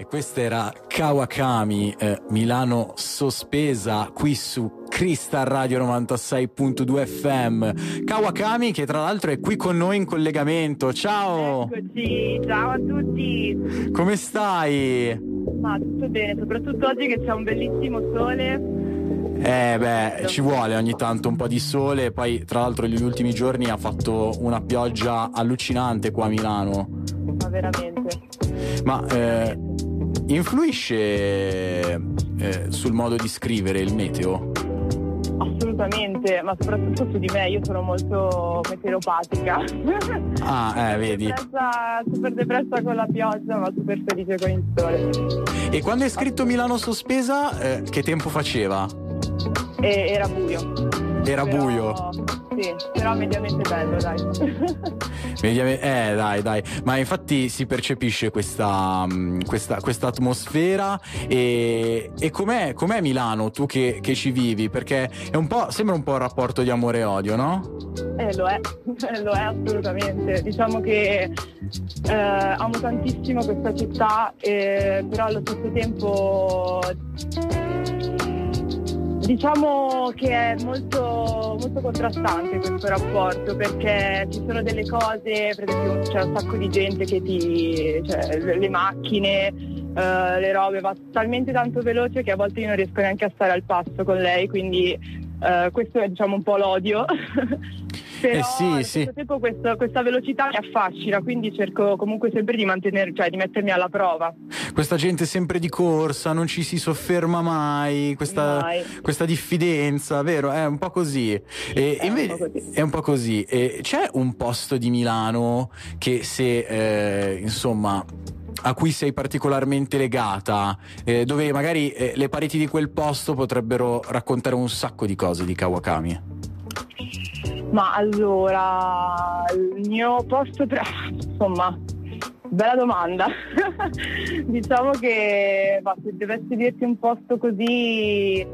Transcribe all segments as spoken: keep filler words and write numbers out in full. E questa era Kawakami, eh, Milano Sospesa, qui su Crystal Radio novantasei punto due F M. Kawakami, che tra l'altro è qui con noi in collegamento. Ciao! Eccoci, ciao a tutti! Come stai? Ma tutto bene, soprattutto oggi che c'è un bellissimo sole. Eh beh, ci vuole ogni tanto un po' di sole. Poi tra l'altro negli ultimi giorni ha fatto una pioggia allucinante qua a Milano. Ma veramente. Ma eh, influisce eh, sul modo di scrivere il meteo? Assolutamente, ma soprattutto su di me, io sono molto meteoropatica. Ah, eh, vedi. Depressa, super depressa con la pioggia, ma super felice con il sole. E quando hai scritto Milano Sospesa, eh, che tempo faceva? E era buio. Era però, buio? Sì, però mediamente bello, dai. Mediamente, eh, dai, dai. Ma infatti si percepisce questa, questa, questa atmosfera. E, e com'è, com'è Milano, tu che, che ci vivi? Perché è un po', sembra un po' un rapporto di amore e odio, no? Eh, lo è, lo è assolutamente. Diciamo che eh, amo tantissimo questa città, eh, però allo stesso tempo... Diciamo che è molto, molto contrastante questo rapporto, perché ci sono delle cose, per esempio c'è un sacco di gente che ti, cioè, le macchine, uh, le robe, va talmente tanto veloce che a volte io non riesco neanche a stare al passo con lei, quindi uh, questo è, diciamo, un po' l'odio. Però eh sì, allo stesso sì. tempo questo, questa velocità mi affascina, quindi cerco comunque sempre di mantenere, cioè di mettermi alla prova. Questa gente sempre di corsa, non ci si sofferma mai, questa, questa diffidenza, vero? È un po' così. E, è, invece, un po così. è un po' così. E c'è un posto di Milano che se, eh, insomma, a cui sei particolarmente legata, eh, dove magari eh, le pareti di quel posto potrebbero raccontare un sacco di cose di Kawakami? Ma allora, il mio posto tra... insomma, bella domanda. Diciamo che, ma se dovessi dirti un posto così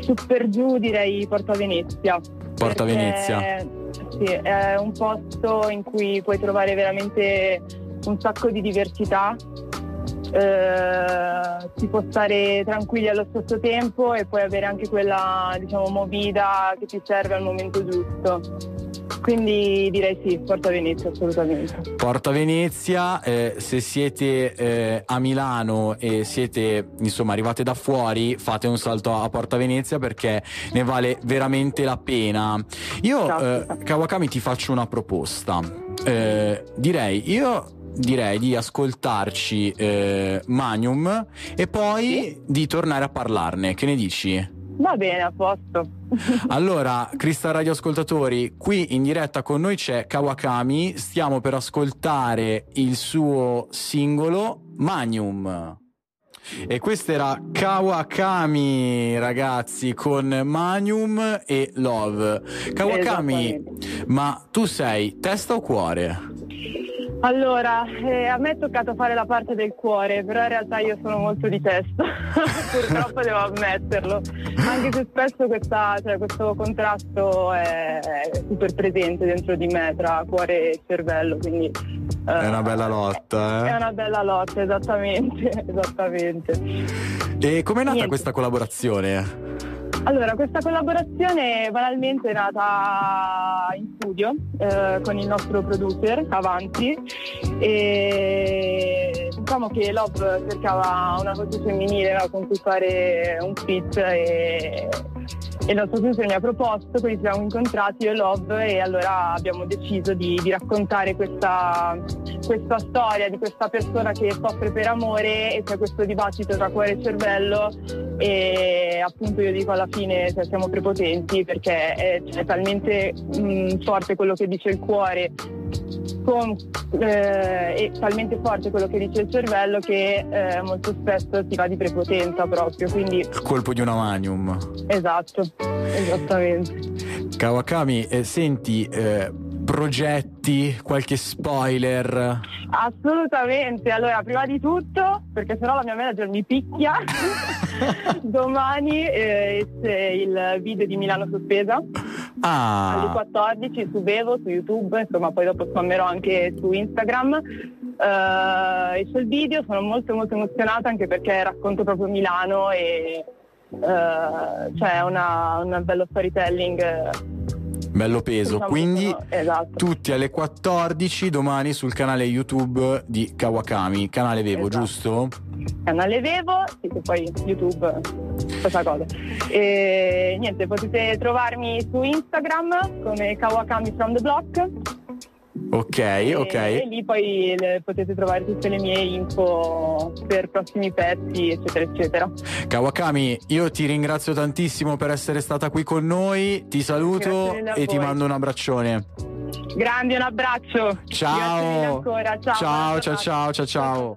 super giù, direi Porta Venezia. Porta Venezia. Sì, è un posto in cui puoi trovare veramente un sacco di diversità. Eh, si può stare tranquilli allo stesso tempo e puoi avere anche quella, diciamo, movida che ti serve al momento giusto, quindi direi sì, Porta Venezia, assolutamente. Porta Venezia, eh, se siete eh, a Milano e siete, insomma, arrivate da fuori, fate un salto a Porta Venezia perché ne vale veramente la pena. Io eh, Kawakami ti faccio una proposta, eh, direi io direi di ascoltarci eh, Magnum e poi sì? di tornare a parlarne, che ne dici? Va bene, a posto. Allora, Crystal Radio ascoltatori, qui in diretta con noi c'è Kawakami, stiamo per ascoltare il suo singolo Magnum. E questa era Kawakami, ragazzi, con Magnum e Love. Kawakami, ma tu sei testa o cuore? Allora, eh, a me è toccato fare la parte del cuore, però in realtà io sono molto di testa, purtroppo devo ammetterlo, anche se spesso questa, cioè, questo contrasto è super presente dentro di me tra cuore e cervello, quindi eh, è una bella lotta, eh? È una bella lotta, esattamente, esattamente. E com'è nata Niente. questa collaborazione? Allora, questa collaborazione banalmente è nata in studio eh, con il nostro producer Avanti, e diciamo che Love cercava una voce femminile, no, con cui fare un fit, e, e il nostro producer mi ha proposto, quindi ci siamo incontrati io e Love, e allora abbiamo deciso di, di raccontare questa, questa storia di questa persona che soffre per amore, e c'è questo dibattito tra cuore e cervello, e appunto io dico alla fine, cioè, siamo prepotenti perché è, è talmente mh, forte quello che dice il cuore con, eh, e talmente forte quello che dice il cervello che eh, molto spesso si va di prepotenza proprio, quindi il colpo di una Magnum. Esatto, esattamente. Kawakami, eh, senti, eh, progetti, qualche spoiler? Assolutamente. Allora, prima di tutto, perché sennò la mia manager mi picchia, domani eh, esce il video di Milano Sospesa ah. alle quattordici su Vevo, su YouTube, insomma, poi dopo spammerò anche su Instagram. uh, e sul video sono molto molto emozionata, anche perché racconto proprio Milano e uh, c'è una, una bello storytelling. Bello peso, quindi esatto. Tutti alle quattordici domani sul canale YouTube di Kawakami, canale Vevo, esatto. Giusto? Canale Vevo, sì, che poi YouTube, questa cosa. E niente, potete trovarmi su Instagram come Kawakami from the block. Ok, e, ok. E lì poi le, potete trovare tutte le mie info per prossimi pezzi, eccetera, eccetera. Kawakami, io ti ringrazio tantissimo per essere stata qui con noi, ti saluto e ti mando un abbraccione. Grande, un abbraccio. Ciao. Grazie mille ancora. Ciao, ciao, ciao, ciao, ciao, ciao.